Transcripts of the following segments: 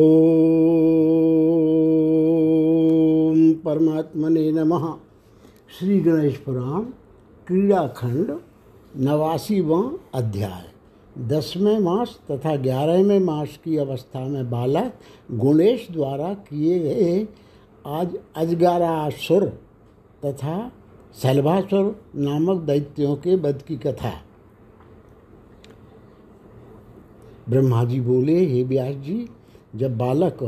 ओम परमात्मने नमः। श्री गणेशपुराण क्रीड़ाखंड 89वां अध्याय। 10वें मास तथा 11वें मास की अवस्था में बालक गणेश द्वारा किए गए आज अजगारासुर तथा शलभासुर नामक दैत्यों के वध की कथा। ब्रह्मा जी बोले, हे व्यास जी, जब बालक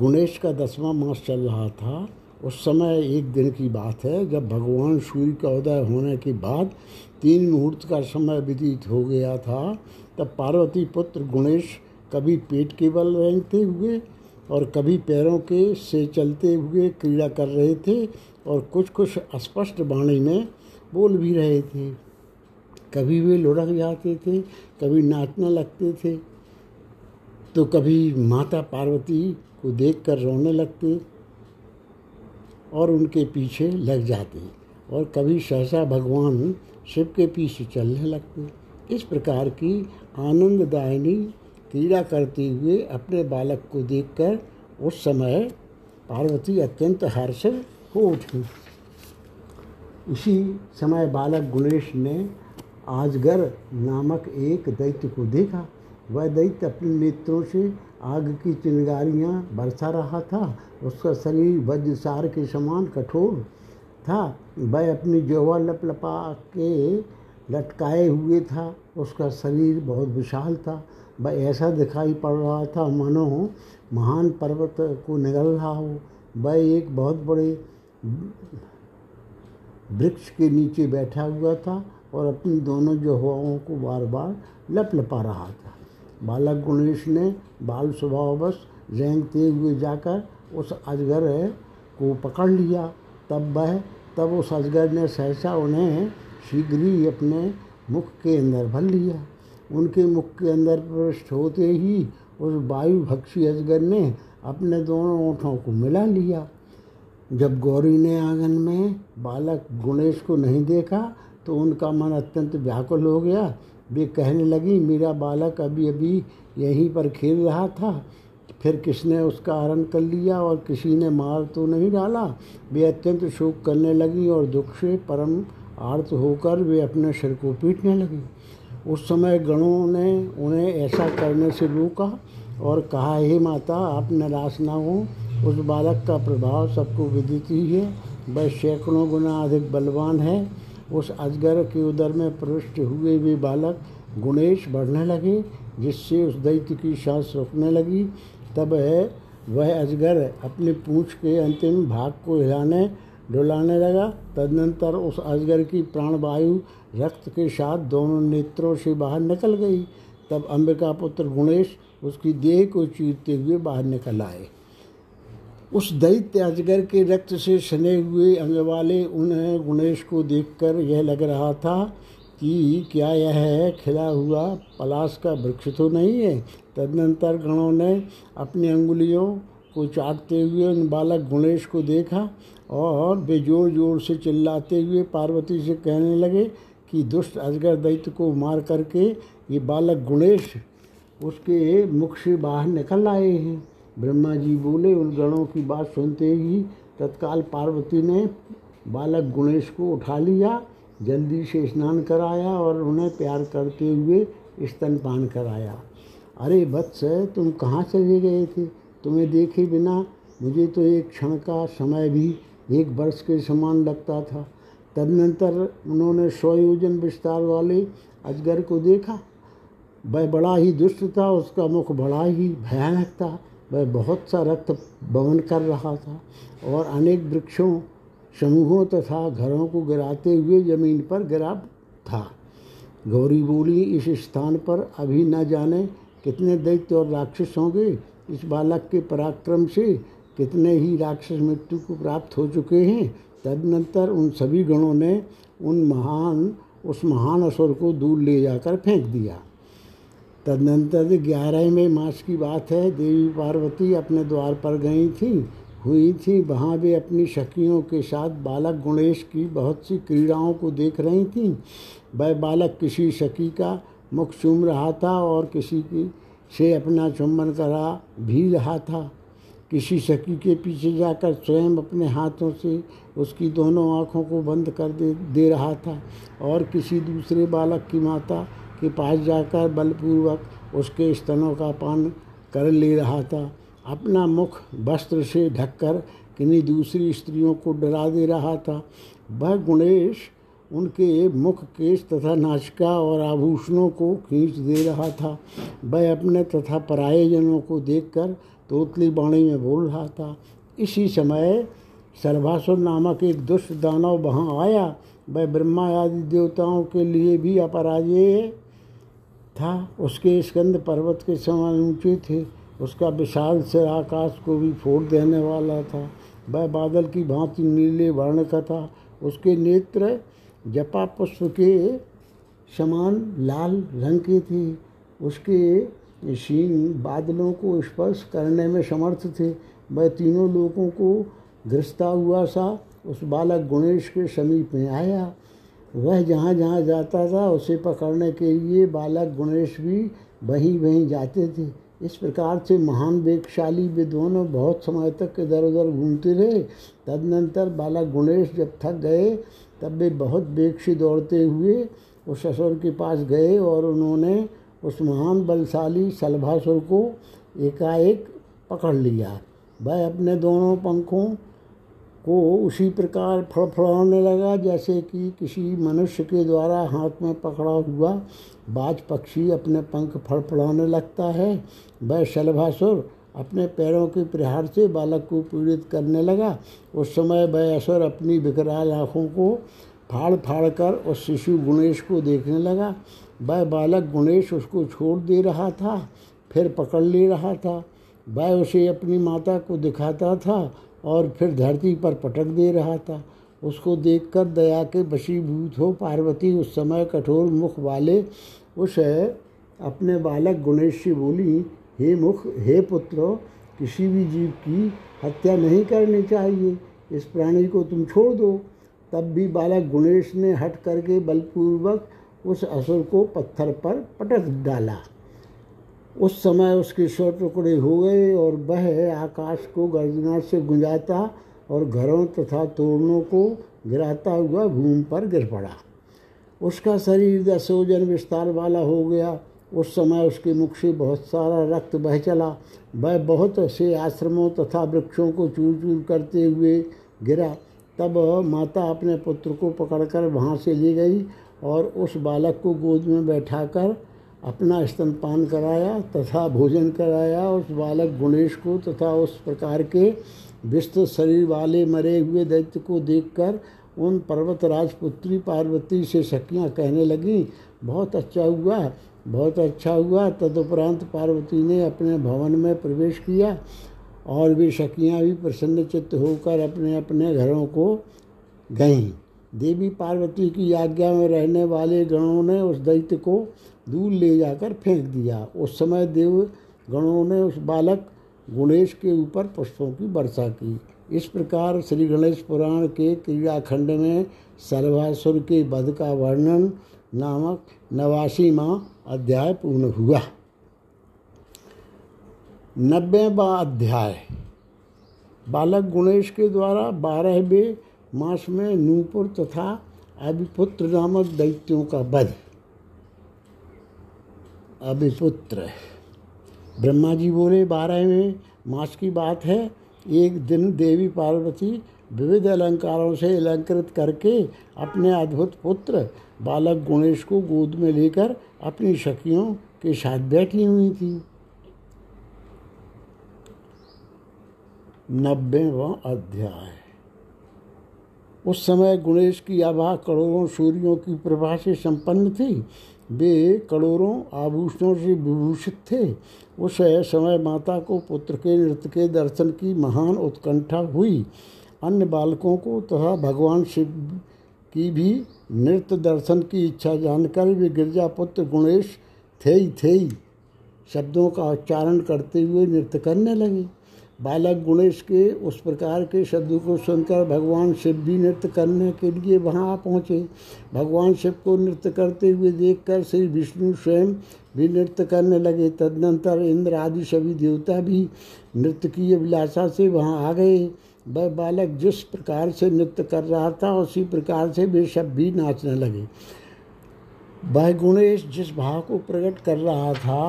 गणेश का 10वां मास चल रहा था, उस समय एक दिन की बात है जब भगवान सूर्य का उदय होने के बाद 3 मुहूर्त का समय व्यतीत हो गया था। तब पार्वती पुत्र गणेश कभी पेट के बल रेंगते हुए और कभी पैरों के से चलते हुए क्रीड़ा कर रहे थे और कुछ कुछ अस्पष्ट वाणी में बोल भी रहे थे। कभी वे लुढ़क जाते थे, कभी नाचने लगते थे, तो कभी माता पार्वती को देखकर रोने लगते और उनके पीछे लग जाते, और कभी सहसा भगवान शिव के पीछे चलने लगते। इस प्रकार की आनंददायिनी क्रीड़ा करते हुए अपने बालक को देखकर उस समय पार्वती अत्यंत हर्षित हो उठी। उसी समय बालक गणेश ने आजगर नामक एक दैत्य को देखा। वह दैत्य अपने नेत्रों से आग की चिंगारियाँ बरसा रहा था। उसका शरीर वज्रसार के समान कठोर था। वह अपनी जोहर लपलपा के लटकाए हुए था। उसका शरीर बहुत विशाल था। वह ऐसा दिखाई पड़ रहा था मानो महान पर्वत को निगल रहा हो। वह एक बहुत बड़े वृक्ष के नीचे बैठा हुआ था और अपनी दोनों जोहरों को बार बार लपलपा रहा था। बालक गणेश ने बाल स्वभाववश रेंगते हुए जाकर उस अजगर को पकड़ लिया। तब उस अजगर ने सहसा उन्हें शीघ्र ही अपने मुख के अंदर भर लिया। उनके मुख के अंदर प्रविष्ट होते ही उस वायुभक्षी अजगर ने अपने दोनों ओंठों को मिला लिया। जब गौरी ने आंगन में बालक गणेश को नहीं देखा तो उनका मन अत्यंत व्याकुल हो गया। वे कहने लगी, मेरा बालक अभी अभी यहीं पर खेल रहा था, फिर किसने उसका हरण कर लिया और किसी ने मार तो नहीं डाला। वे अत्यंत शोक करने लगी और दुख से परम आर्त होकर वे अपने सिर को पीटने लगी। उस समय गणों ने उन्हें ऐसा करने से रोका और कहा, हे माता, आप निराश ना हो। उस बालक का प्रभाव सबको विदित ही है। वह सैकड़ों गुना अधिक बलवान है। उस अजगर के उदर में प्रविष्ट हुए वे बालक गणेश बढ़ने लगे, जिससे उस दैत्य की सांस रुकने लगी। तब वह अजगर अपने पूँछ के अंतिम भाग को हिलाने डुलाने लगा। तदनंतर उस अजगर की प्राणवायु रक्त के साथ दोनों नेत्रों से बाहर निकल गई। तब अंबिका पुत्र गणेश उसकी देह को चीरते हुए बाहर निकल आए। उस दैत्य अजगर के रक्त से सने हुए अंग वाले उन्हें गणेश को देखकर यह लग रहा था कि क्या यह खिला हुआ पलाश का वृक्ष तो नहीं है। तदनंतर गणों ने अपनी अंगुलियों को चाटते हुए उन बालक गणेश को देखा और वे जोर जोर से चिल्लाते हुए पार्वती से कहने लगे कि दुष्ट अजगर दैत्य को मार करके ये बालक गणेश उसके मुख से बाहर निकल आए हैं। ब्रह्मा जी बोले, उन गणों की बात सुनते ही तत्काल पार्वती ने बालक गणेश को उठा लिया, जल्दी से स्नान कराया और उन्हें प्यार करते हुए स्तनपान कराया। अरे वत्स, तुम कहाँ चले गए थे? तुम्हें देखे बिना मुझे तो एक क्षण का समय भी 1 वर्ष के समान लगता था। तदनंतर उन्होंने 100 योजन विस्तार वाले अजगर को देखा। वह बड़ा ही दुष्ट था। उसका मुख बड़ा ही भयानक था। वह बहुत सा रक्त बवन कर रहा था और अनेक वृक्षों, समूहों तथा घरों को गिराते हुए जमीन पर गिरा था। गौरी बोली, इस स्थान पर अभी न जाने कितने दैत्य और राक्षस होंगे। इस बालक के पराक्रम से कितने ही राक्षस मृत्यु को प्राप्त हो चुके हैं। तदनंतर उन सभी गणों ने उस महान असुर को दूर ले जाकर फेंक दिया। तदनंतर 11वें मास की बात है। देवी पार्वती अपने द्वार पर हुई थी। वहाँ वे अपनी शक्तियों के साथ बालक गणेश की बहुत सी क्रीड़ाओं को देख रही थीं। वह बालक किसी शकी का मुख चूम रहा था और किसी की से अपना चुम्बन करा भी रहा था। किसी सखी के पीछे जाकर स्वयं अपने हाथों से उसकी दोनों आँखों को बंद कर दे रहा था और किसी दूसरे बालक की माता के पास जाकर बलपूर्वक उसके स्तनों का पान कर ले रहा था। अपना मुख वस्त्र से ढककर किन्हीं दूसरी स्त्रियों को डरा दे रहा था। वह गणेश उनके मुख केश तथा नाचिका और आभूषणों को खींच दे रहा था। वह अपने तथा पराये जनों को देखकर तोतली वाणी में बोल रहा था। इसी समय सर्वासुर नामक एक दुष्ट दानव वहाँ आया। वह ब्रह्मा आदि देवताओं के लिए भी अपराजेय था। उसके स्कंद पर्वत के समान ऊँचे थे। उसका विशाल सिर आकाश को भी फोड़ देने वाला था। वह बादल की भांति नीले वर्ण का था। उसके नेत्र जपा पुष्प के समान लाल रंग के थे। उसके सींग बादलों को स्पर्श करने में समर्थ थे। वह तीनों लोगों को घिरता हुआ सा उस बालक गणेश के समीप में आया। वह जहाँ जहाँ जाता था उसे पकड़ने के लिए बालक गणेश भी वहीं वहीं जाते थे। इस प्रकार से महान वेगशाली वे दोनों बहुत समय तक इधर उधर घूमते रहे। तदनंतर बालक गणेश जब थक गए तब वे बहुत वेग से दौड़ते हुए उस असुर के पास गए और उन्होंने उस महान बलशाली शलभासुर को एकाएक पकड़ लिया। वह अपने दोनों पंखों को उसी प्रकार फड़फड़ाने लगा जैसे कि किसी मनुष्य के द्वारा हाथ में पकड़ा हुआ बाज पक्षी अपने पंख फड़फड़ाने लगता है। वह शलभासुर अपने पैरों के प्रहार से बालक को पीड़ित करने लगा। उस समय वह असुर अपनी विकराल आँखों को फाड़ फाड़ कर उस शिशु गणेश को देखने लगा। वह बालक गणेश उसको छोड़ दे रहा था, फिर पकड़ ले रहा था। वह उसे अपनी माता को दिखाता था और फिर धरती पर पटक दे रहा था। उसको देखकर दया के वशीभूत हो पार्वती उस समय कठोर मुख वाले उस अपने बालक गणेश से बोली, हे पुत्र, किसी भी जीव की हत्या नहीं करनी चाहिए। इस प्राणी को तुम छोड़ दो। तब भी बालक गणेश ने हट करके बलपूर्वक उस असुर को पत्थर पर पटक डाला। उस समय उसके सौ टुकड़े हो गए और वह आकाश को गर्जना से गुंजाता और घरों तथा तोरणों को गिराता हुआ भूमि पर गिर पड़ा। उसका शरीर 10 योजन विस्तार वाला हो गया। उस समय उसके मुख से बहुत सारा रक्त बह चला। वह बहुत से आश्रमों तथा वृक्षों को चूर चूर करते हुए गिरा। तब माता अपने पुत्र को पकड़कर वहाँ से ले गई और उस बालक को गोद में बैठाकर अपना स्तनपान कराया तथा भोजन कराया। उस बालक गणेश को तथा उस प्रकार के विस्तृत शरीर वाले मरे हुए दैत्य को देखकर उन पर्वतराज पुत्री पार्वती से सखियाँ कहने लगीं, बहुत अच्छा हुआ, बहुत अच्छा हुआ। तदुपरांत पार्वती ने अपने भवन में प्रवेश किया और वे सखियाँ भी प्रसन्नचित्त होकर अपने अपने घरों को गईं। देवी पार्वती की आज्ञा में रहने वाले गणों ने उस दैत्य को दूर ले जाकर फेंक दिया। उस समय देव गणों ने उस बालक गणेश के ऊपर पुष्पों की वर्षा की। इस प्रकार श्री गणेश पुराण के क्रियाखंड में शलभासुर के वध का वर्णन नामक 89वां अध्याय पूर्ण हुआ। 90वां अध्याय। बालक गणेश के द्वारा 12वें मास में नूपुर तथा अभिपुत्र नामक दैत्यों का वध। अभिपुत्र। ब्रह्मा जी बोले, 12वें मास की बात है। एक दिन देवी पार्वती विविध अलंकारों से अलंकृत करके अपने अद्भुत पुत्र बालक गणेश को गोद में लेकर अपनी सखियों के साथ बैठी हुई थी। 90वां अध्याय। उस समय गणेश की आभा करोड़ों सूर्यों की प्रभा से संपन्न थी। वे करोड़ों आभूषणों से विभूषित थे। उस समय माता को पुत्र के नृत्य के दर्शन की महान उत्कंठा हुई। अन्य बालकों को तथा भगवान शिव की भी नृत्य दर्शन की इच्छा जानकर वे गिरजा पुत्र गणेश थेई थेई शब्दों का उच्चारण करते हुए नृत्य करने लगे। बालक गणेश के उस प्रकार के शब्द को सुनकर भगवान शिव भी नृत्य करने के लिए वहाँ पहुँचे। भगवान शिव को नृत्य करते हुए देखकर श्री विष्णु स्वयं भी नृत्य करने लगे। तदनंतर इंद्र आदि सभी देवता भी नृत्य की अभिलाषा से वहाँ आ गए। वह बालक जिस प्रकार से नृत्य कर रहा था उसी प्रकार से वे सब भी नाचने लगे। वह गणेश जिस भाव को प्रकट कर रहा था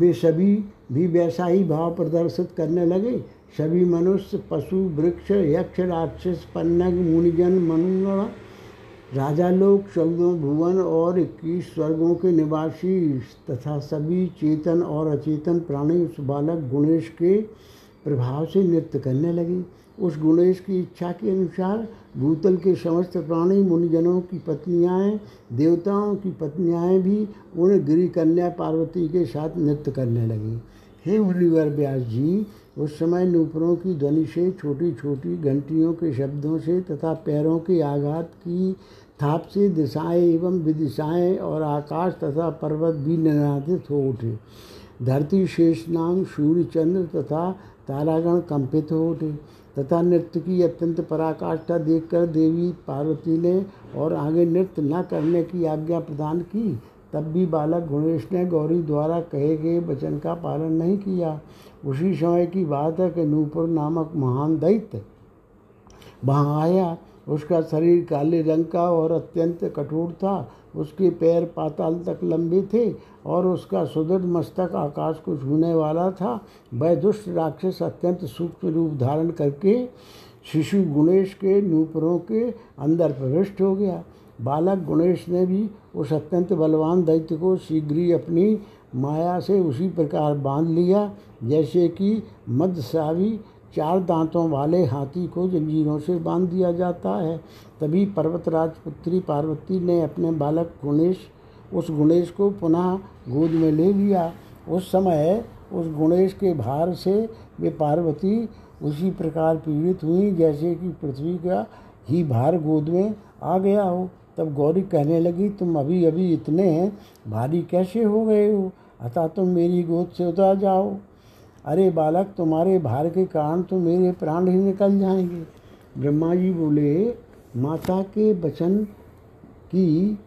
वे सभी भी वैसा ही भाव प्रदर्शित करने लगे। सभी मनुष्य, पशु, वृक्ष, यक्ष, राक्षस, पन्नग, मुनिजन, मनुगण, राजा लोग, 14 भुवन और 21 स्वर्गों के निवासी तथा सभी चेतन और अचेतन प्राणी उस बालक गणेश के प्रभाव से नृत्य करने लगे। उस गणेश की इच्छा के अनुसार भूतल के समस्त प्राणी, मुनिजनों की पत्नियाँ, देवताओं की पत्नियाँ भी उन गिरी कन्या पार्वती के साथ नृत्य करने लगी। हे मुनिवर व्यास जी, उस समय नूपुरों की ध्वनि से, छोटी छोटी घंटियों के शब्दों से तथा पैरों के आघात की थाप से दिशाएं एवं विदिशाएं और आकाश तथा पर्वत भी निनादित हो उठे। धरती, शेषनाग, सूर्य, चंद्र तथा तारागण कंपित हो उठे तथा नृत्य की अत्यंत पराकाष्ठा देखकर देवी पार्वती ने और आगे नृत्य न करने की आज्ञा प्रदान की। तब भी बालक गणेश ने गौरी द्वारा कहे गए वचन का पालन नहीं किया। उसी समय की बात है कि नूपुर नामक महान दैत्य वहाँ आया। उसका शरीर काले रंग का और अत्यंत कठोर था। उसके पैर पाताल तक लंबे थे और उसका सुदृढ़ मस्तक आकाश को छूने वाला था। वह दुष्ट राक्षस अत्यंत सूक्ष्म रूप धारण करके शिशु गणेश के नूपुरों के अंदर प्रविष्ट हो गया। बालक गणेश ने भी उस अत्यंत बलवान दैत्य को शीघ्र ही अपनी माया से उसी प्रकार बांध लिया जैसे कि मध्यसावी 4 दांतों वाले हाथी को जंजीरों से बांध दिया जाता है। तभी पर्वतराज पुत्री पार्वती ने अपने बालक गणेश उस गणेश को पुनः गोद में ले लिया। उस समय उस गणेश के भार से वे पार्वती उसी प्रकार पीड़ित हुई जैसे कि पृथ्वी का ही भार गोद में आ गया हो। तब गौरी कहने लगी, तुम अभी अभी इतने भारी कैसे हो गए हो? अतः तुम मेरी गोद से उतर जाओ। अरे बालक, तुम्हारे भार के कारण तो मेरे प्राण ही निकल जाएंगे। ब्रह्मा जी बोले, माता के वचन की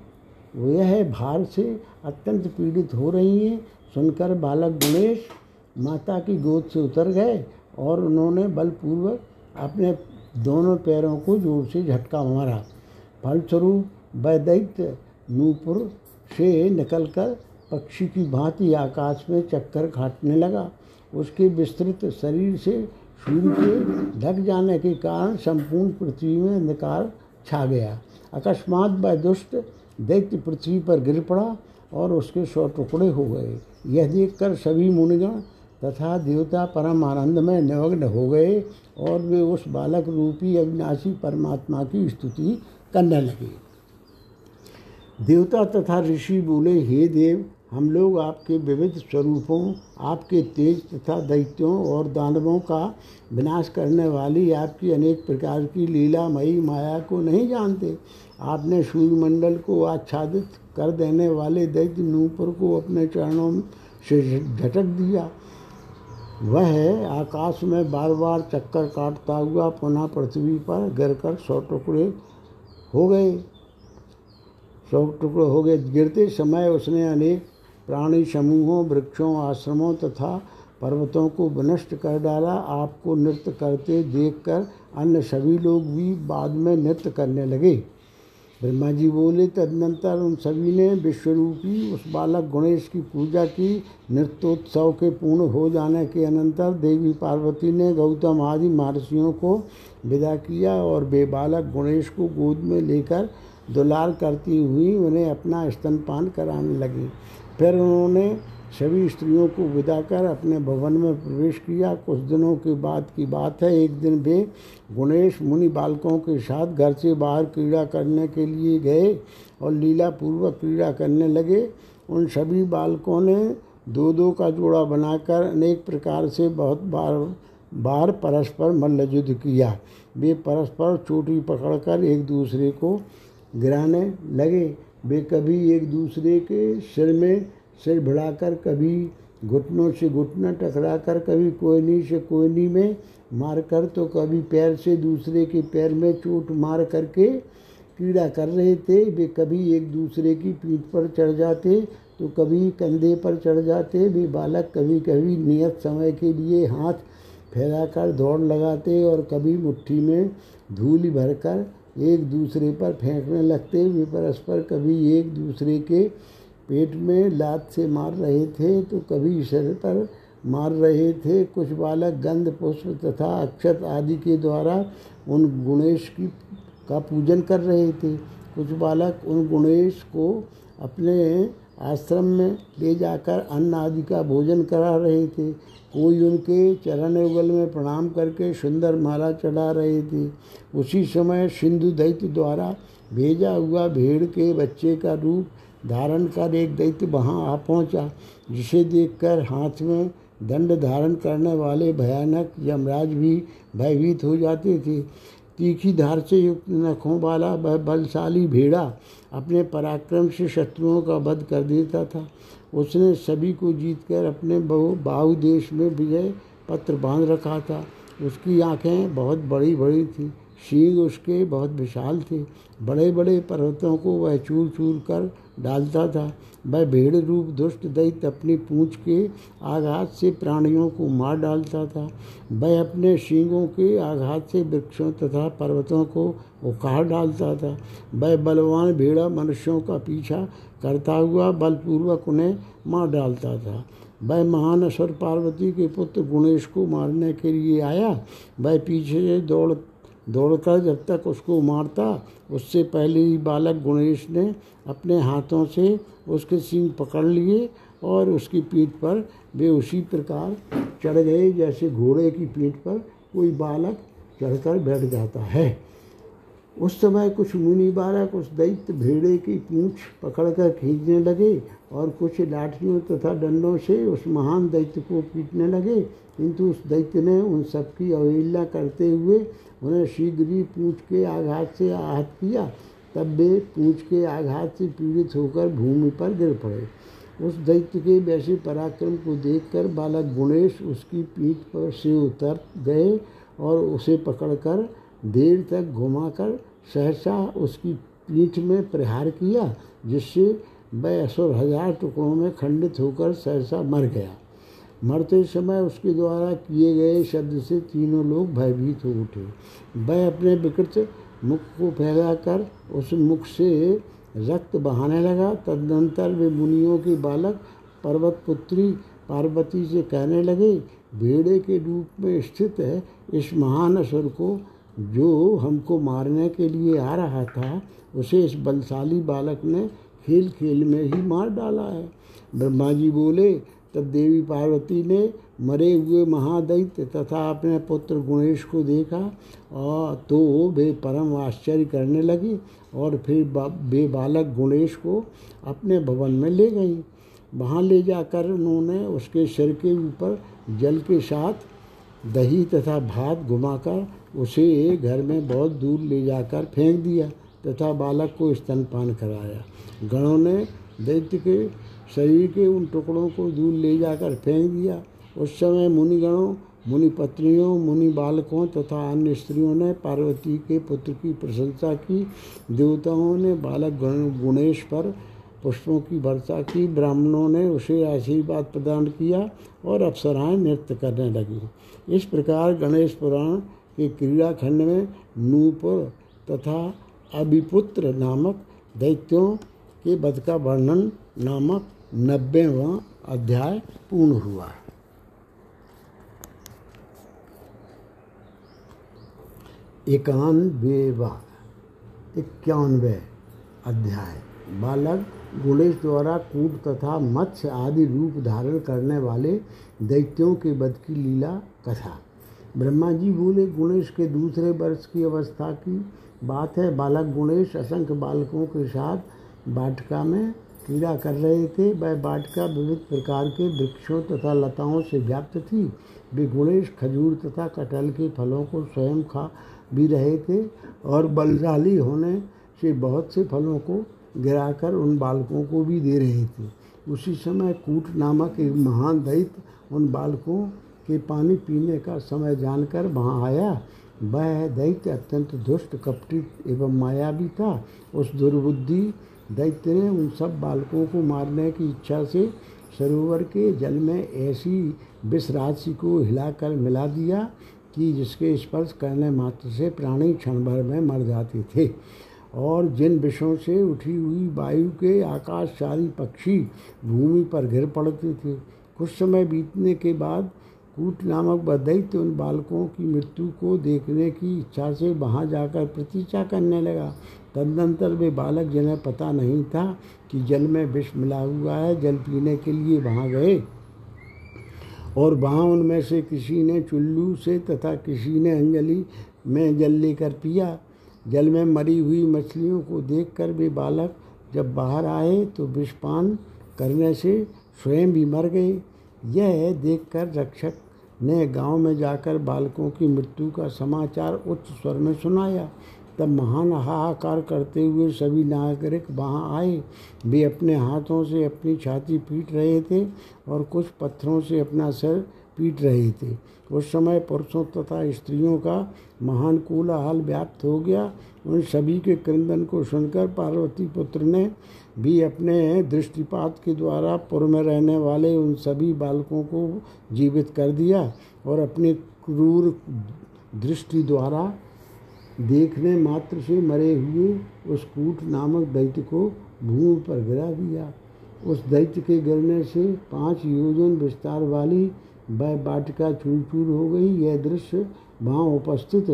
वह भार से अत्यंत पीड़ित हो रही है। सुनकर बालक गणेश माता की गोद से उतर गए और उन्होंने बलपूर्वक अपने दोनों पैरों को जोर से झटका मारा। फलस्वरूप वह दैत्य नूपुर से निकलकर पक्षी की भांति आकाश में चक्कर काटने लगा। उसके विस्तृत शरीर से सूर्य के ढक जाने के कारण संपूर्ण पृथ्वी में अंधकार छा गया। अकस्मात वह दुष्ट दैत्य पृथ्वी पर गिर पड़ा और उसके 100 टुकड़े हो गए। यह देखकर सभी मुनिगण तथा देवता परम आनंद में निमग्न हो गए और वे उस बालक रूपी अविनाशी परमात्मा की स्तुति करने लगे। देवता तथा ऋषि बोले, हे देव, हम लोग आपके विविध स्वरूपों, आपके तेज तथा दैत्यों और दानवों का विनाश करने वाली आपकी अनेक प्रकार की लीलामयी माया को नहीं जानते। आपने सूर्यमंडल को आच्छादित कर देने वाले दैत्य नूपुर को अपने चरणों से झटक दिया। वह आकाश में बार बार चक्कर काटता हुआ पुनः पृथ्वी पर गिरकर 100 टुकड़े हो गए। 100 टुकड़े हो गए। गिरते समय उसने अनेक प्राणी समूहों, वृक्षों, आश्रमों तथा पर्वतों को विनष्ट कर डाला। आपको नृत्य करते देखकर अन्य सभी लोग भी बाद में नृत्य करने लगे। ब्रह्मा जी बोले, तदनंतर उन सभी ने विश्वरूपी उस बालक गणेश की पूजा की। नृत्योत्सव के पूर्ण हो जाने के अनंतर देवी पार्वती ने गौतम आदि महर्षियों को विदा किया और वे बालक गणेश को गोद में लेकर दुलार करती हुई उन्हें अपना स्तनपान कराने लगी। फिर उन्होंने सभी स्त्रियों को विदा कर अपने भवन में प्रवेश किया। कुछ दिनों के बाद की बात है, एक दिन वे गणेश मुनि बालकों के साथ घर से बाहर क्रीड़ा करने के लिए गए और लीला पूर्वक क्रीड़ा करने लगे। उन सभी बालकों ने 2-2 का जोड़ा बनाकर अनेक प्रकार से बहुत बार परस्पर मल्लयुद्ध किया। वे परस्पर चोटी पकड़कर एक दूसरे को गिराने लगे। वे कभी एक दूसरे के सिर में सिर भिड़ाकर, कभी घुटनों से घुटना टकरा कर, कभी कोहनी से कोहनी में मार कर, तो कभी पैर से दूसरे के पैर में चोट मार करके कीड़ा कर रहे थे। वे कभी एक दूसरे की पीठ पर चढ़ जाते तो कभी कंधे पर चढ़ जाते। वे बालक कभी कभी नियत समय के लिए हाथ फैलाकर दौड़ लगाते और कभी मुट्ठी में धूल भरकर एक दूसरे पर फेंकने लगते। वे परस्पर कभी एक दूसरे के पेट में लात से मार रहे थे तो कभी सिर पर मार रहे थे। कुछ बालक गंध, पुष्प तथा अक्षत आदि के द्वारा उन गणेश की का पूजन कर रहे थे। कुछ बालक उन गणेश को अपने आश्रम में ले जाकर अन्न आदि का भोजन करा रहे थे। कोई उनके चरण युगल में प्रणाम करके सुंदर माला चढ़ा रहे थे। उसी समय सिंधु दैत्य द्वारा भेजा हुआ भेड़ के बच्चे का रूप धारण कर एक दैत्य वहां आ पहुंचा, जिसे देखकर हाथ में दंड धारण करने वाले भयानक यमराज भी भयभीत हो जाते थे। तीखी धार से युक्त नखों वाला वह बलशाली भेड़ा अपने पराक्रम से शत्रुओं का वध कर देता था। उसने सभी को जीतकर अपने बाहु देश में विजय पत्र बांध रखा था। उसकी आंखें बहुत बड़ी बड़ी थी, सींग उसके बहुत विशाल थे। बड़े बड़े पर्वतों को वह चूर चूर कर डालता था। वह भेड़ रूप दुष्ट दैत्य अपनी पूँछ के आघात से प्राणियों को मार डालता था। वह अपने सींगों के आघात से वृक्षों तथा पर्वतों को उखाड़ डालता था। वह बलवान भेड़ा मनुष्यों का पीछा करता हुआ बलपूर्वक उन्हें मार डालता था। वह महान असुर पार्वती के पुत्र गणेश को मारने के लिए आया। वह पीछे से दौड़कर जब तक उसको मारता, उससे पहले ही बालक गणेश ने अपने हाथों से उसके सींग पकड़ लिए और उसकी पीठ पर वे उसी प्रकार चढ़ गए जैसे घोड़े की पीठ पर कोई बालक चढ़कर बैठ जाता है। उस समय कुछ मुनि बालक उस दैत्य भेड़े की पूँछ पकड़कर खींचने लगे और कुछ लाठियों तथा डंडों से उस महान दैत्य को पीटने लगे, किंतु उस दैत्य ने उन सबकी अवहेलना करते हुए उन्हें शीघ्र ही पूँछ के आघात से आहत किया। तब वे पूँछ के आघात से पीड़ित होकर भूमि पर गिर पड़े। उस दैत्य के वैसे पराक्रम को देखकर बालक गणेश उसकी पीठ पर से उतर गए और उसे पकड़कर देर तक घुमाकर सहसा उसकी पीठ में प्रहार किया, जिससे वह असुर हजार टुकड़ों में खंडित होकर सहसा मर गया। मरते समय उसके द्वारा किए गए शब्द से तीनों लोग भयभीत हो उठे। वह अपने विकृत मुख को फैलाकर उस मुख से रक्त बहाने लगा। तदनंतर वे मुनियों के बालक पर्वत पुत्री पार्वती से कहने लगे, भेड़े के रूप में स्थित है इस महान असुर को जो हमको मारने के लिए आ रहा था, उसे इस बलशाली बालक ने खेल खेल में ही मार डाला है। ब्रह्मा जी बोले, तब देवी पार्वती ने मरे हुए महादैत्य तथा अपने पुत्र गणेश को देखा और तो वे परम आश्चर्य करने लगी और फिर वे बालक गणेश को अपने भवन में ले गईं। वहाँ ले जाकर उन्होंने उसके सिर के ऊपर जल के साथ दही तथा भात घुमाकर उसे घर में बहुत दूर ले जाकर फेंक दिया तथा बालक को स्तनपान कराया। गणों ने दैत्य के शरीर के उन टुकड़ों को दूर ले जाकर फेंक दिया। उस समय मुनिगणों, मुनि पत्नियों, मुनि बालकों तथा अन्य स्त्रियों ने पार्वती के पुत्र की प्रशंसा की। देवताओं ने बालक गणेश पर पुष्पों की वर्षा की। ब्राह्मणों ने उसे आशीर्वाद प्रदान किया और अप्सराएं नृत्य करने लगीं। इस प्रकार गणेश पुराण के क्रीड़ाखंड में नूपुर तथा अभिपुत्र नामक दैत्यों के वध का वर्णन नामक 90वां अध्याय पूर्ण हुआ। इक्यानवे अध्याय बालक गणेश द्वारा कूट तथा मत्स्य आदि रूप धारण करने वाले दैत्यों के वध की लीला कथा। ब्रह्मा जी बोले, गणेश के दूसरे वर्ष की अवस्था की बात है। बालक गणेश असंख्य बालकों के साथ वाटिका में क्रीड़ा कर रहे थे। वह वाटिका विविध प्रकार के वृक्षों तथा लताओं से व्याप्त थी। वे गणेश खजूर तथा कटहल के फलों को स्वयं खा भी रहे थे और बलशाली होने से बहुत से फलों को गिराकर उन बालकों को भी दे रहे थे। उसी समय कूट नामक एक महान दैत्य उन बालकों के पानी पीने का समय जानकर वहाँ आया। वह दैत्य अत्यंत दुष्ट, कपटी एवं मायावी था। उस दुर्बुद्धि दैत्य ने उन सब बालकों को मारने की इच्छा से सरोवर के जल में ऐसी विष राशि को हिलाकर मिला दिया कि जिसके स्पर्श करने मात्र से प्राणी क्षण भर में मर जाते थे। और जिन विषों से उठी हुई वायु के आकाशचारी पक्षी भूमि पर गिर पड़ते थे। कुछ समय बीतने के बाद कूट नामक वह दैत्य उन बालकों की मृत्यु को देखने की इच्छा से वहाँ जाकर प्रतीक्षा करने लगा। तदनंतर वे बालक, जिन्हें पता नहीं था कि जल में विष मिला हुआ है, जल पीने के लिए वहाँ गए और वहाँ उनमें से किसी ने चुल्लू से तथा किसी ने अंजलि में जल लेकर पिया। जल में मरी हुई मछलियों को देखकर वे बालक जब बाहर आए तो विषपान करने से स्वयं भी मर गए। यह देखकर रक्षक ने गांव में जाकर बालकों की मृत्यु का समाचार उच्च स्वर में सुनाया। तब महान हाहाकार करते हुए सभी नागरिक वहाँ आए। वे अपने हाथों से अपनी छाती पीट रहे थे और कुछ पत्थरों से अपना सिर पीट रहे थे। उस समय पुरुषों तथा स्त्रियों का महान कोलाहल व्याप्त हो गया। उन सभी के क्रंदन को सुनकर पार्वती पुत्र ने भी अपने दृष्टिपात के द्वारा पुर में रहने वाले उन सभी बालकों को जीवित कर दिया और अपने क्रूर दृष्टि द्वारा देखने मात्र से मरे हुए उस कूट नामक दैत्य को भूमि पर गिरा दिया। उस दैत्य के गिरने से 5 योजन विस्तार वाली वह वाटिका चूर चूर हो गई। यह दृश्य वहाँ उपस्थित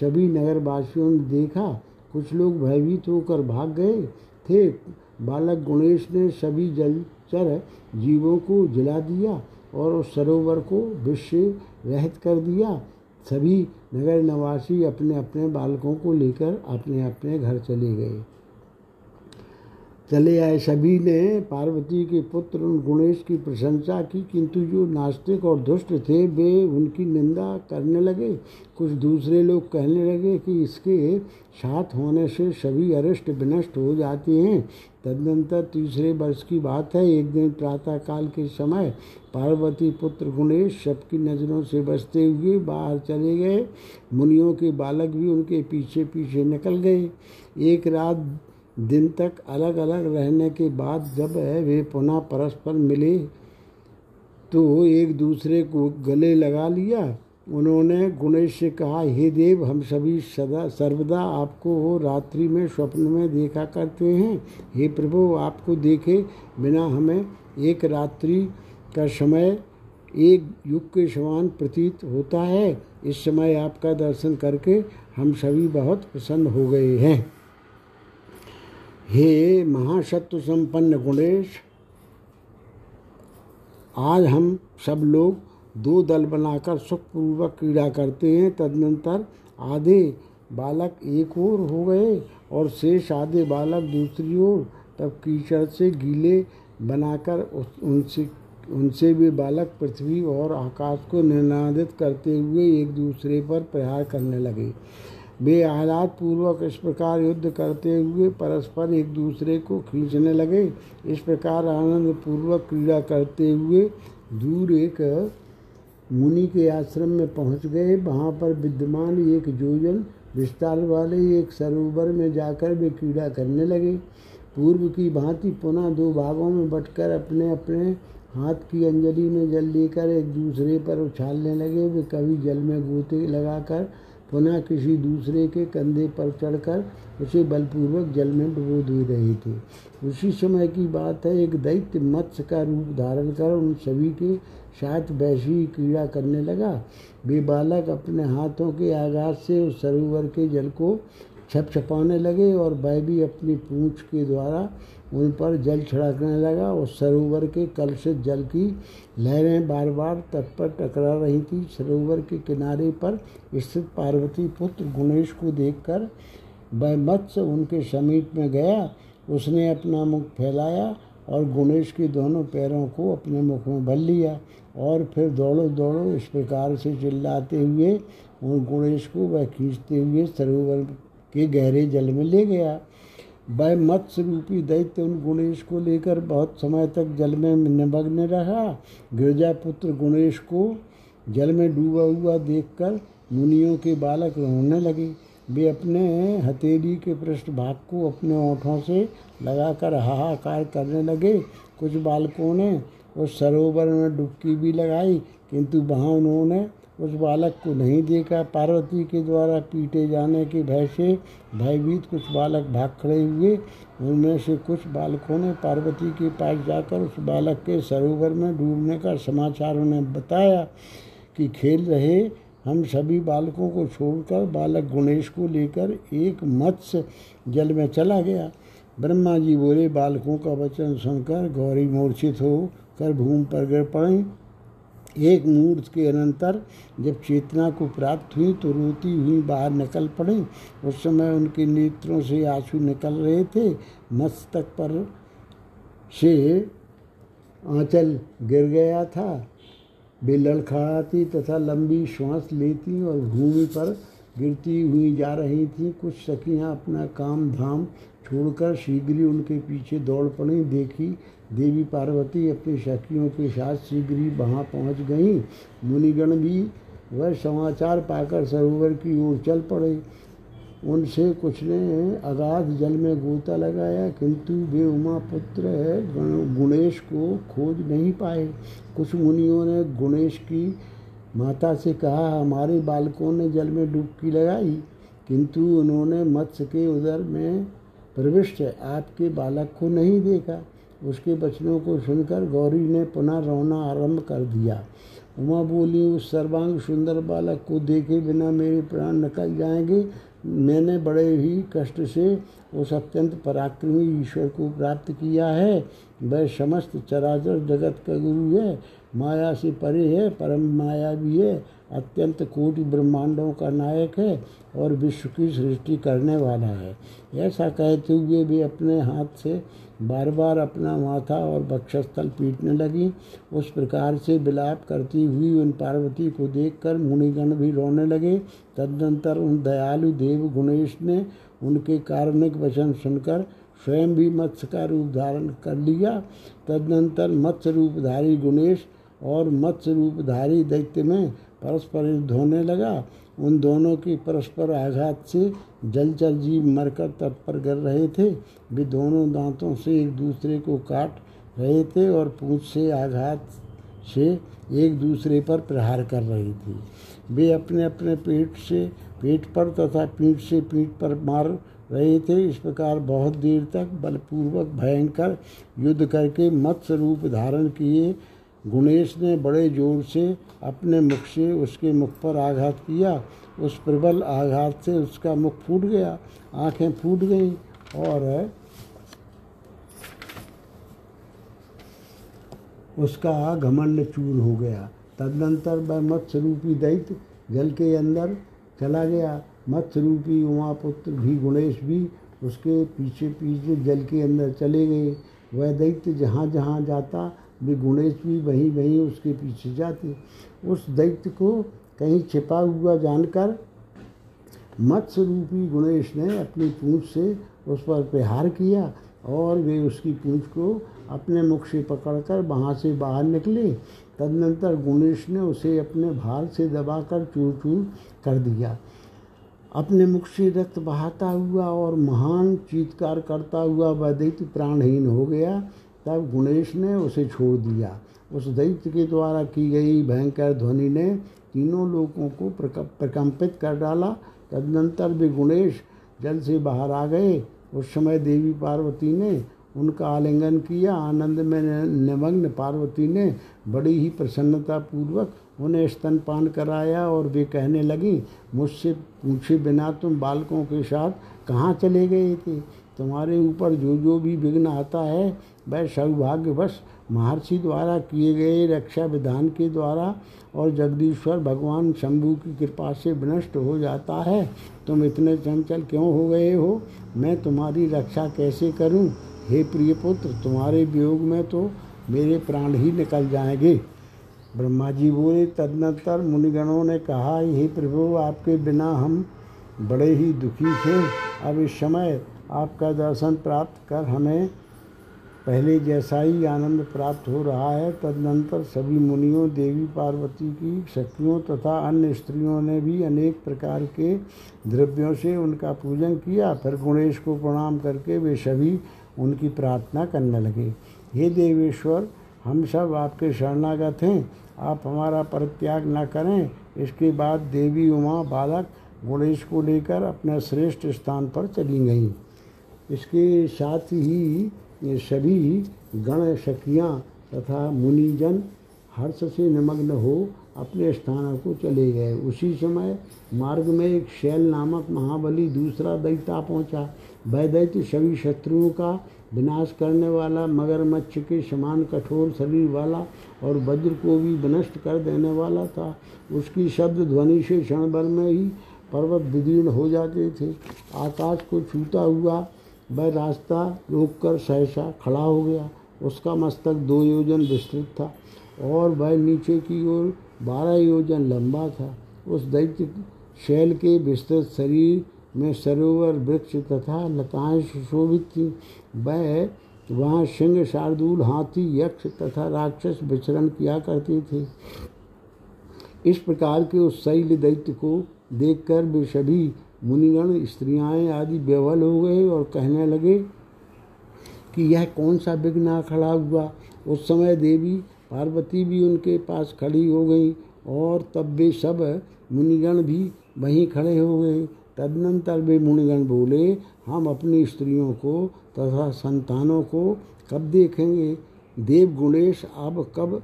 सभी नगरवासियों ने देखा। कुछ लोग भयभीत होकर भाग गए थे। बालक गणेश ने सभी जलचर जीवों को जला दिया और उस सरोवर को विष से रहित कर दिया। सभी नगर निवासी अपने अपने बालकों को लेकर अपने अपने घर चले आए। सभी ने पार्वती के पुत्र गणेश की प्रशंसा की, किंतु जो नास्तिक और दुष्ट थे वे उनकी निंदा करने लगे। कुछ दूसरे लोग कहने लगे कि इसके साथ होने से सभी अरिष्ट विनष्ट हो जाते हैं। तदनंतर 3 वर्ष की बात है, एक दिन प्रातःकाल के समय पार्वती पुत्र गणेश सबकी नज़रों से बचते हुए बाहर चले गए। मुनियों के बालक भी उनके पीछे पीछे निकल गए। एक रात दिन तक अलग अलग रहने के बाद जब वे पुनः परस्पर मिले तो एक दूसरे को गले लगा लिया। उन्होंने गणेश से कहा, हे देव, हम सभी सर्वदा आपको रात्रि में स्वप्न में देखा करते हैं। हे प्रभु, आपको देखे बिना हमें एक रात्रि का समय एक युग के समान प्रतीत होता है। इस समय आपका दर्शन करके हम सभी बहुत प्रसन्न हो गए हैं। हे महासत्व संपन्न गणेश, आज हम सब लोग 2 दल बनाकर सुखपूर्वक क्रीड़ा करते हैं। तदनंतर आधे बालक एक ओर हो गए और शेष आधे बालक दूसरी ओर। तब कीचड़ से गीले बनाकर उनसे भी बालक पृथ्वी और आकाश को निनादित करते हुए एक दूसरे पर प्रहार करने लगे। वे आहलाद पूर्वक इस प्रकार युद्ध करते हुए परस्पर एक दूसरे को खींचने लगे। इस प्रकार आनंद पूर्वक क्रीड़ा करते हुए दूर एक मुनि के आश्रम में पहुंच गए। वहां पर विद्यमान 1 योजन विस्तार वाले एक सरोवर में जाकर वे क्रीड़ा करने लगे। पूर्व की भांति पुनः 2 भागों में बंटकर अपने अपने हाथ की अंजलि में जल लेकर एक दूसरे पर उछालने लगे। वे कभी जल में गोते लगाकर पुनः किसी दूसरे के कंधे पर चढ़कर उसे बलपूर्वक जल में डुबो दे रहे थे। उसी समय की बात है, एक दैत्य मत्स्य का रूप धारण कर उन सभी के साथ वैसी क्रीड़ा करने लगा। वे बालक अपने हाथों के आघात से उस सरोवर के जल को छपछपाने लगे और वह भी अपनी पूँछ के द्वारा उन पर जल छिड़कने लगा। उस सरोवर के कल से जल की लहरें बार बार तट पर टकरा रही थी। सरोवर के किनारे पर स्थित पार्वती पुत्र गणेश को देखकर वह मत्स्य उनके समीप में गया। उसने अपना मुख फैलाया और गणेश के दोनों पैरों को अपने मुख में भर लिया और फिर दौड़ो दौड़ो इस प्रकार से चिल्लाते हुए उन गणेश को वह खींचते हुए सरोवर के गहरे जल में ले गया। वह मत्स्य रूपी दैत्य उन गुणेश को लेकर बहुत समय तक जल में निमग्न रहा। गिरजापुत्र गुणेश को जल में डूबा हुआ देखकर मुनियों के बालक रोने लगे। वे अपने हथेली के पृष्ठभाग को अपने ओठों से लगाकर हाहाकार करने लगे। कुछ बालकों ने उस सरोवर में डुबकी भी लगाई, किंतु वहाँ उन्होंने उस बालक को नहीं देखा। पार्वती के द्वारा पीटे जाने के भय से भयभीत कुछ बालक भाग खड़े हुए। उनमें से कुछ बालकों ने पार्वती के पास जाकर उस बालक के सरोवर में डूबने का समाचार उन्हें बताया कि खेल रहे हम सभी बालकों को छोड़कर बालक गणेश को लेकर एक मत्स्य जल में चला गया। ब्रह्मा जी बोले, बालकों का वचन सुनकर गौरी मूर्छित होकर भूमि पर गिर पड़ी। एक मुहूर्त के अनंतर जब चेतना को प्राप्त हुई तो रोती हुई बाहर निकल पड़ी। उस समय उनके नेत्रों से आंसू निकल रहे थे। मस्तक पर से आंचल गिर गया था। वे लड़खड़ाती तथा लंबी श्वास लेती और भूमि पर गिरती हुई जा रही थीं। कुछ सखियां अपना काम धाम छोड़कर शीघ्र ही उनके पीछे दौड़ पड़ी। देखी देवी पार्वती अपनी सखियों के साथ शीघ्र ही वहाँ पहुँच गईं। मुनिगण भी वह समाचार पाकर सरोवर की ओर चल पड़े। उनसे कुछ ने अगाध जल में गोता लगाया, किंतु वे उमापुत्र गणेश को खोज नहीं पाए। कुछ मुनियों ने गणेश की माता से कहा, हमारे बालकों ने जल में डुबकी लगाई, किंतु उन्होंने मत्स्य के उदर में प्रविष्ट आपके बालक को नहीं देखा। उसके वचनों को सुनकर गौरी ने पुनः रोना आरंभ कर दिया। उमा बोली, उस सर्वांग सुंदर बालक को देखे बिना मेरे प्राण निकल जाएंगे। मैंने बड़े ही कष्ट से उस अत्यंत पराक्रमी ईश्वर को प्राप्त किया है। वह समस्त चराचर जगत का गुरु है, माया से परे है, परम माया भी है, अत्यंत कोटि ब्रह्मांडों का नायक है और विश्व की सृष्टि करने वाला है। ऐसा कहते हुए भी अपने हाथ से बार बार अपना माथा और वक्षस्थल पीटने लगी। उस प्रकार से विलाप करती हुई उन पार्वती को देखकर मुनिगण भी रोने लगे। तदनंतर उन दयालु देव गणेश ने उनके कारुणिक वचन सुनकर स्वयं भी मत्स्य का रूप धारण कर लिया। तदनंतर मत्स्य रूपधारी गणेश और मत्स्य रूपधारी दैत्य में परस्पर युद्ध होने लगा। उन दोनों के परस्पर आघात से जलचर जीव मरकर तट पर गिर रहे थे। वे दोनों दांतों से एक दूसरे को काट रहे थे और पूँछ से आघात से एक दूसरे पर प्रहार कर रहे थे। वे अपने अपने पेट से पेट पर तथा पीठ से पीठ पर मार रहे थे। इस प्रकार बहुत देर तक बलपूर्वक भयंकर युद्ध करके मत्स्य रूप धारण किए गणेश ने बड़े जोर से अपने मुख से उसके मुख पर आघात किया। उस प्रबल आघात से उसका मुख फूट गया, आंखें फूट गईं और उसका घमंड चूर हो गया। तदनंतर वह मत्स्य रूपी दैत्य जल के अंदर चला गया। मत्स्य रूपी उमापुत्र भी गणेश भी उसके पीछे पीछे जल के अंदर चले गए। वह दैत्य जहाँ जहाँ जाता भी गणेश भी वहीं वहीं उसके पीछे जाते। उस दैत्य को कहीं छिपा हुआ जानकर मत्स्य रूपी गणेश ने अपनी पूँछ से उस पर प्रहार किया और वे उसकी पूँछ को अपने मुख से पकड़कर वहाँ से बाहर निकले। तदनंतर गणेश ने उसे अपने भार से दबाकर चूर चूर कर दिया। अपने मुख से रक्त बहाता हुआ और महान चीत्कार करता हुआ वह दैत्य प्राणहीन हो गया। तब गणेश ने उसे छोड़ दिया। उस दैत्य के द्वारा की गई भयंकर ध्वनि ने तीनों लोगों को प्रकम्पित कर डाला। तदनंतर भी गणेश जल से बाहर आ गए। उस समय देवी पार्वती ने उनका आलिंगन किया। आनंद में निमग्न पार्वती ने बड़ी ही प्रसन्नतापूर्वक उन्हें स्तनपान कराया और वे कहने लगी, मुझसे पूछे बिना तुम बालकों के साथ कहाँ चले गए थे? तुम्हारे ऊपर जो जो भी विघ्न आता है वह सौभाग्यवश महर्षि द्वारा किए गए रक्षा विधान के द्वारा और जगदीश्वर भगवान शंभु की कृपा से विनष्ट हो जाता है। तुम इतने चंचल क्यों हो गए हो? मैं तुम्हारी रक्षा कैसे करूं? हे प्रिय पुत्र, तुम्हारे वियोग में तो मेरे प्राण ही निकल जाएंगे। ब्रह्मा जी बोले, तदनंतर मुनिगणों ने कहा, हे प्रभु, आपके बिना हम बड़े ही दुखी थे। अब इस समय आपका दर्शन प्राप्त कर हमें पहले जैसा ही आनंद प्राप्त हो रहा है। तदनंतर सभी मुनियों, देवी पार्वती की शक्तियों तथा अन्य स्त्रियों ने भी अनेक प्रकार के द्रव्यों से उनका पूजन किया। फिर गणेश को प्रणाम करके वे सभी उनकी प्रार्थना करने लगे। हे देवेश्वर, हम सब आपके शरणागत हैं, आप हमारा परित्याग न करें। इसके बाद देवी उमा बालक गणेश को लेकर अपने श्रेष्ठ स्थान पर चली गईं। इसके साथ ही ये सभी गण शक्तियाँ तथा मुनिजन हर्ष से निमग्न हो अपने स्थानों को चले गए। उसी समय मार्ग में एक शैल नामक महाबली दूसरा दैत्य आ पहुँचा। वह दैत्य सभी शत्रुओं का विनाश करने वाला, मगरमच्छ के समान कठोर शरीर वाला और वज्र को भी विनष्ट कर देने वाला था। उसकी शब्द ध्वनि से क्षण भर में ही पर्वत विदीर्ण हो जाते थे। आकाश को छूता हुआ वह रास्ता रोककर सहसा खड़ा हो गया। उसका मस्तक 2 योजन विस्तृत था और वह नीचे की ओर 12 योजन लंबा था। उस दैत्य शैल के विस्तृत शरीर में सरोवर, वृक्ष तथा लताएँ सुशोभित थीं। वह वहाँ सिंह, शार्दूल, हाथी, यक्ष तथा राक्षस विचरण किया करते थे। इस प्रकार के उस शैल दैत्य को देखकर वे सभी मुनिगण, स्त्रियाँ आदि बेवल हो गए और कहने लगे कि यह कौन सा विघ्न आ खड़ा हुआ। उस समय देवी पार्वती भी उनके पास खड़ी हो गई और तब वे सब मुनिगण भी वहीं खड़े हो गए। तदनंतर वे मुनिगण बोले, हम अपनी स्त्रियों को तथा संतानों को कब देखेंगे? देव गणेश अब कब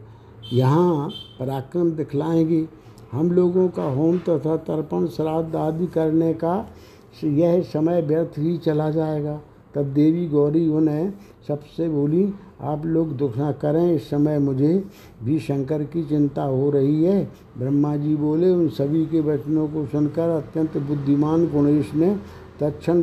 यहाँ पराक्रम दिखलाएंगे? हम लोगों का होम तथा तर्पण, श्राद्ध आदि करने का यह समय व्यर्थ ही चला जाएगा। तब देवी गौरी उन्हें सबसे बोली, आप लोग दुख न करें, इस समय मुझे भी शंकर की चिंता हो रही है। ब्रह्मा जी बोले, उन सभी के वचनों को सुनकर अत्यंत बुद्धिमान गणेश ने तत्क्षण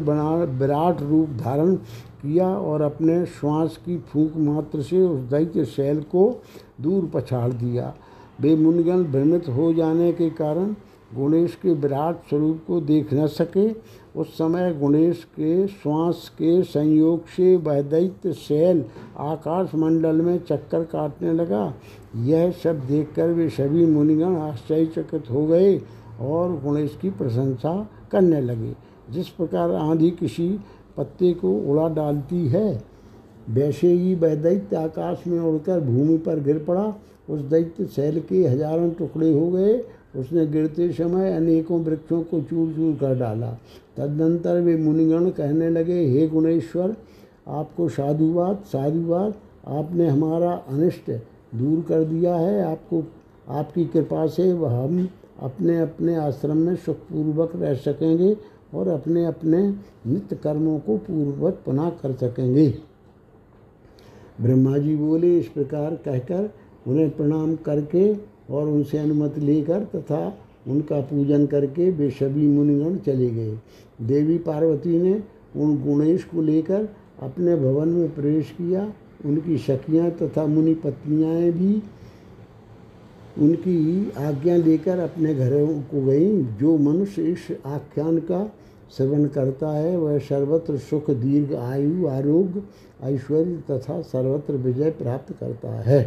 विराट रूप धारण किया और अपने श्वास की फूंक मात्र से उस दैत्य शैल को दूर पछाड़ दिया। वे मुनिगण भ्रमित हो जाने के कारण गणेश के विराट स्वरूप को देख न सके। उस समय गणेश के श्वास के संयोग से वह दैत्य शैल आकाश मंडल में चक्कर काटने लगा। यह सब देखकर वे सभी मुनिगण आश्चर्यचकित हो गए और गणेश की प्रशंसा करने लगे। जिस प्रकार आंधी किसी पत्ते को उड़ा डालती है, वैसे ही वह दैत्य आकाश में उड़कर भूमि पर गिर पड़ा। उस दैत्य शैल के हजारों टुकड़े हो गए। उसने गिरते समय अनेकों वृक्षों को चूर-चूर कर डाला। तदनंतर वे मुनिगण कहने लगे, हे गुणेश्वर, आपको साधुवाद साधुवाद, आपने हमारा अनिष्ट दूर कर दिया है। आपको आपकी कृपा से वह हम अपने अपने आश्रम में सुखपूर्वक रह सकेंगे और अपने अपने नित्य कर्मों को पूर्ववत पुनः कर सकेंगे। ब्रह्मा जी बोले, इस प्रकार कहकर उन्हें प्रणाम करके और उनसे अनुमति लेकर तथा उनका पूजन करके वे सभी मुनिगण चले गए। देवी पार्वती ने उन गणेश को लेकर अपने भवन में प्रवेश किया। उनकी सखियाँ तथा मुनि पत्नियाँ भी उनकी आज्ञा लेकर अपने घरों को गईं। जो मनुष्य इस आख्यान का श्रवण करता है वह सर्वत्र सुख, दीर्घ आयु, आरोग्य, ऐश्वर्य तथा सर्वत्र विजय प्राप्त करता है।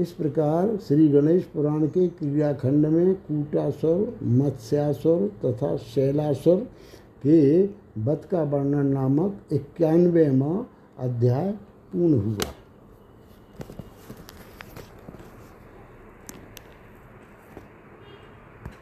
इस प्रकार श्री गणेश पुराण के क्रियाखंड में कूटासुर, मत्स्यासुर तथा शैलासुर के वध का वर्णन नामक 91वां अध्याय पूर्ण हुआ।